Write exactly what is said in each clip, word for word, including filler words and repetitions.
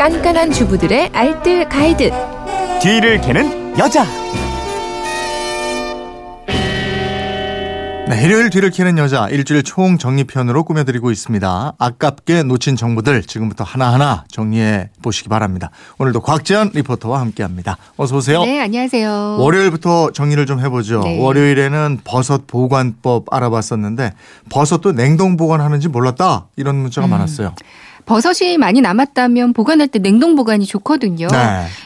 깐깐한 주부들의 알뜰 가이드. 뒤를 캐는 여자. 네, 일요일 뒤를 캐는 여자 일주일 총 정리편으로 꾸며드리고 있습니다. 아깝게 놓친 정보들 지금부터 하나하나 정리해 보시기 바랍니다. 오늘도 곽지현 리포터와 함께합니다. 어서 오세요. 네, 안녕하세요. 월요일부터 정리를 좀 해보죠. 네. 월요일에는 버섯 보관법 알아봤었는데 버섯도 냉동 보관하는지 몰랐다 이런 문자가 음. 많았어요. 버섯이 많이 남았다면 보관할 때 냉동 보관이 좋거든요. 네.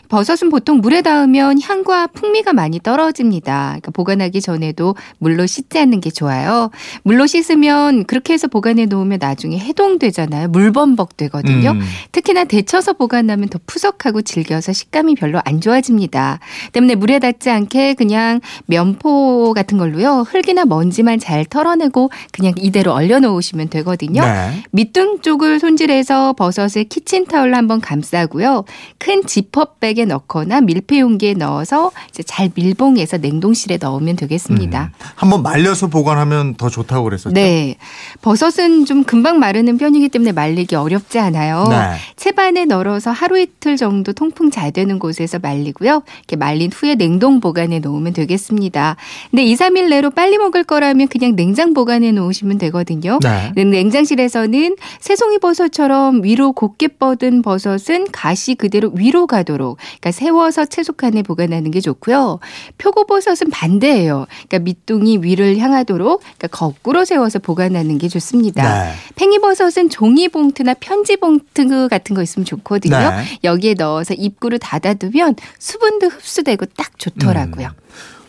버섯은 보통 물에 닿으면 향과 풍미가 많이 떨어집니다. 그러니까 보관하기 전에도 물로 씻지 않는 게 좋아요. 물로 씻으면 그렇게 해서 보관해 놓으면 나중에 해동되잖아요. 물범벅 되거든요. 음. 특히나 데쳐서 보관하면 더 푸석하고 질겨서 식감이 별로 안 좋아집니다. 때문에 물에 닿지 않게 그냥 면포 같은 걸로요. 흙이나 먼지만 잘 털어내고 그냥 이대로 얼려 놓으시면 되거든요. 네. 밑둥 쪽을 손질해서 버섯을 키친타올로 한번 감싸고요. 큰 지퍼백에 넣거나 밀폐용기에 넣어서 이제 잘 밀봉해서 냉동실에 넣으면 되겠습니다. 음, 한번 말려서 보관하면 더 좋다고 그랬었죠? 네. 버섯은 좀 금방 마르는 편이기 때문에 말리기 어렵지 않아요. 네. 채반에 널어서 하루 이틀 정도 통풍 잘 되는 곳에서 말리고요. 이렇게 말린 후에 냉동 보관해 놓으면 되겠습니다. 근데 이, 삼 일 내로 빨리 먹을 거라면 그냥 냉장 보관해 놓으시면 되거든요. 네. 냉장실에서는 새송이 버섯처럼 위로 곱게 뻗은 버섯은 가시 그대로 위로 가도록 그러니까 세워서 채소칸에 보관하는 게 좋고요. 표고버섯은 반대예요. 그러니까 밑둥이 위를 향하도록 그러니까 거꾸로 세워서 보관하는 게 좋습니다. 네. 팽이버섯은 종이봉투나 편지봉투 같은 거 있으면 좋거든요. 네. 여기에 넣어서 입구를 닫아두면 수분도 흡수되고 딱 좋더라고요. 음.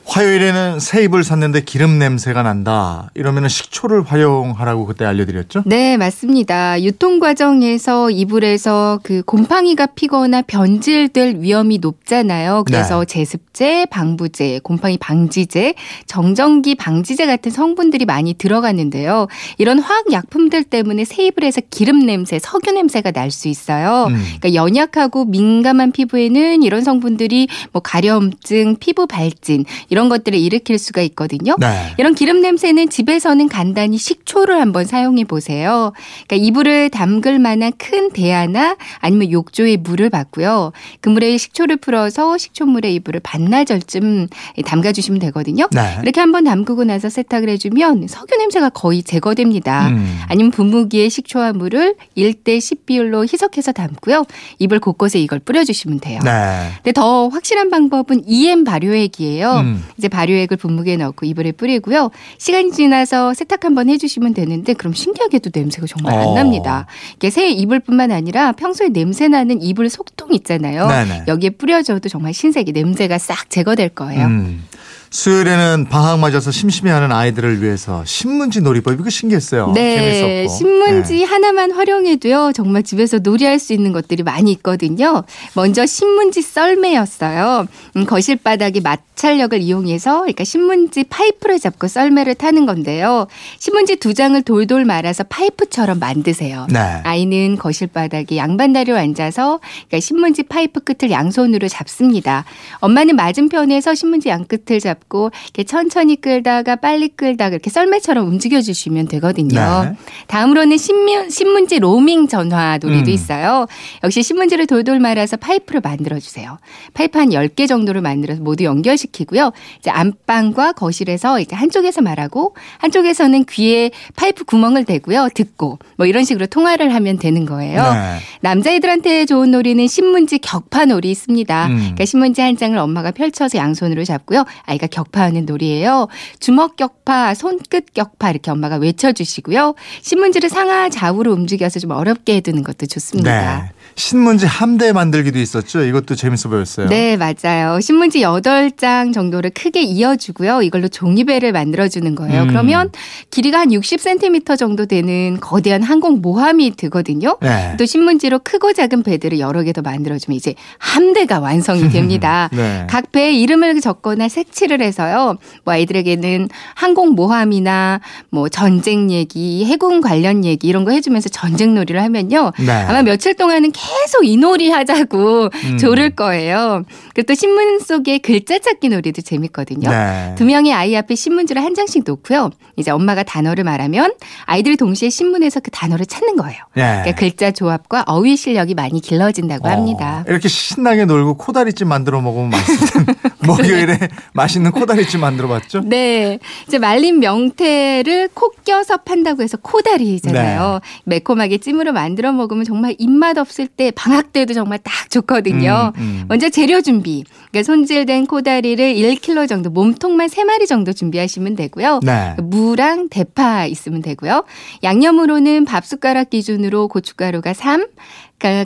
화요일에는 새잎을 샀는데 기름 냄새가 난다. 이러면 식초를 활용하라고 그때 알려드렸죠? 네, 맞습니다. 유통 과정에서 이불에서 그 곰팡이가 피거나 변질될 위험이 높잖아요. 그래서 네. 제습제, 방부제, 곰팡이 방지제, 정전기 방지제 같은 성분들이 많이 들어가는데요. 이런 화학 약품들 때문에 새잎을 해서 기름 냄새, 석유 냄새가 날 수 있어요. 음. 그러니까 연약하고 민감한 피부에는 이런 성분들이 뭐 가려움증, 피부 발진 이런 것들을 일으킬 수가 있거든요. 네. 이런 기름 냄새는 집에서는 간단히 식초를 한번 사용해 보세요. 그러니까 이불을 담글 만한 큰 대야나 아니면 욕조에 물을 받고요. 그 물에 식초를 풀어서 식초물에 이불을 반나절쯤 담가주시면 되거든요. 네. 이렇게 한번 담그고 나서 세탁을 해주면 석유 냄새가 거의 제거됩니다. 음. 아니면 분무기에 식초와 물을 일 대 십 비율로 희석해서 담고요. 이불 곳곳에 이걸 뿌려주시면 돼요. 네. 근데 더 확실한 방법은 이엠 발효액이에요. 음. 이제 발효액을 분무기에 넣고 이불에 뿌리고요. 시간이 지나서 세탁 한번 해주시면 되는데 그럼 신기하게도 냄새가 정말 안 오. 납니다. 이게 새 이불뿐만 아니라 평소에 냄새 나는 이불 속통 있잖아요. 네네. 여기에 뿌려줘도 정말 신세계 냄새가 싹 제거될 거예요. 음. 수요일에는 방학 맞아서 심심해하는 아이들을 위해서 신문지 놀이법 이거 신기했어요. 네, 재밌었고. 신문지 네. 하나만 활용해도요 정말 집에서 놀이할 수 있는 것들이 많이 있거든요. 먼저 신문지 썰매였어요. 음, 거실 바닥에 마찰력을 이용해서 그러니까 신문지 파이프를 잡고 썰매를 타는 건데요. 신문지 두 장을 돌돌 말아서 파이프처럼 만드세요. 네. 아이는 거실 바닥에 양반다리로 앉아서 그러니까 신문지 파이프 끝을 양손으로 잡습니다. 엄마는 맞은편에서 신문지 양 끝을 잡고 이렇게 천천히 끌다가 빨리 끌다가 이렇게 썰매처럼 움직여주시면 되거든요. 네. 다음으로는 신문, 신문지 로밍 전화 놀이도 음. 있어요. 역시 신문지를 돌돌 말아서 파이프를 만들어주세요. 파이프 한 열 개 정도를 만들어서 모두 연결시키고요. 이제 안방과 거실에서 이제 한쪽에서 말하고 한쪽에서는 귀에 파이프 구멍을 대고요. 듣고 뭐 이런 식으로 통화를 하면 되는 거예요. 네. 남자애들한테 좋은 놀이는 신문지 격파 놀이 있습니다. 음. 그러니까 신문지 한 장을 엄마가 펼쳐서 양손으로 잡고요. 아이가 격파하는 놀이에요. 주먹 격파, 손끝 격파 이렇게 엄마가 외쳐주시고요. 신문지를 상하 좌우로 움직여서 좀 어렵게 해두는 것도 좋습니다. 네. 신문지 함대 만들기도 있었죠. 이것도 재밌어 보였어요. 네, 맞아요. 신문지 여덟 장 정도를 크게 이어주고요. 이걸로 종이배를 만들어주는 거예요. 음. 그러면 길이가 한 육십 센티미터 정도 되는 거대한 항공 모함이 되거든요. 네. 또 신문지로 크고 작은 배들을 여러 개 더 만들어주면 이제 함대가 완성이 됩니다. 네. 각 배에 이름을 적거나 색칠을 해서요. 뭐 아이들에게는 항공 모함이나 뭐 전쟁 얘기, 해군 관련 얘기 이런 거 해주면서 전쟁 놀이를 하면요. 네. 아마 며칠 동안은 계속 계속 이 놀이 하자고 음. 조를 거예요. 그리고 또 신문 속에 글자 찾기 놀이도 재밌거든요. 네. 두 명의 아이 앞에 신문지를 한 장씩 놓고요. 이제 엄마가 단어를 말하면 아이들이 동시에 신문에서 그 단어를 찾는 거예요. 네. 그러니까 글자 조합과 어휘 실력이 많이 길러진다고 어, 합니다. 이렇게 신나게 놀고 코다리찜 만들어 먹으면 맛있는 목요일에 맛있는 코다리찜 만들어봤죠? 네. 이제 말린 명태를 코 껴서 판다고 해서 코다리잖아요. 네. 매콤하게 찜으로 만들어 먹으면 정말 입맛 없을 때 방학 때도 정말 딱 좋거든요. 음, 음. 먼저 재료 준비. 그러니까 손질된 코다리를 일 킬로그램 정도 몸통만 세 마리 정도 준비하시면 되고요. 네. 무랑 대파 있으면 되고요. 양념으로는 밥 숟가락 기준으로 고춧가루가 삼,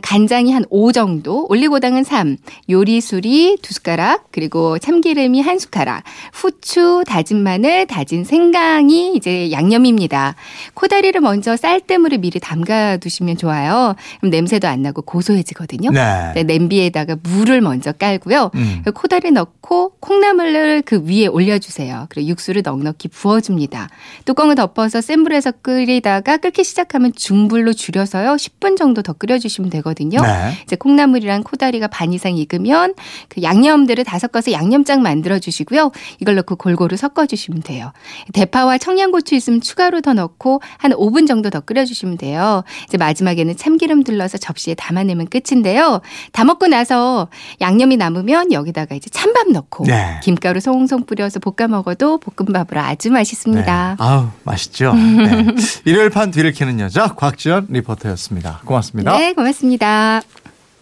간장이 한 오 정도, 올리고당은 삼, 요리수리 두 숟가락, 그리고 참기름이 한 숟가락, 후추, 다진 마늘, 다진 생강이 이제 양념입니다. 코다리를 먼저 쌀뜨물에 미리 담가두시면 좋아요. 그럼 냄새도 안 나고 고소해지거든요. 네. 냄비에다가 물을 먼저 깔고요. 음. 코다리 넣고 콩나물을 그 위에 올려주세요. 그리고 육수를 넉넉히 부어줍니다. 뚜껑을 덮어서 센 불에서 끓이다가 끓기 시작하면 중불로 줄여서요. 십 분 정도 더 끓여주시면 되거든요. 네. 이제 콩나물이랑 코다리가 반 이상 익으면 그 양념들을 다 섞어서 양념장 만들어 주시고요. 이걸 넣고 골고루 섞어 주시면 돼요. 대파와 청양고추 있으면 추가로 더 넣고 한 오 분 정도 더 끓여 주시면 돼요. 이제 마지막에는 참기름 둘러서 접시에 담아내면 끝인데요. 다 먹고 나서 양념이 남으면 여기다가 이제 찬밥 넣고 네. 김가루 송송 뿌려서 볶아 먹어도 볶음밥으로 아주 맛있습니다. 네. 아우 맛있죠. 네. 일요일 판 뒤를 캐는 여자 곽지현 리포터였습니다. 고맙습니다. 네, 고맙습니다. 고맙습니다.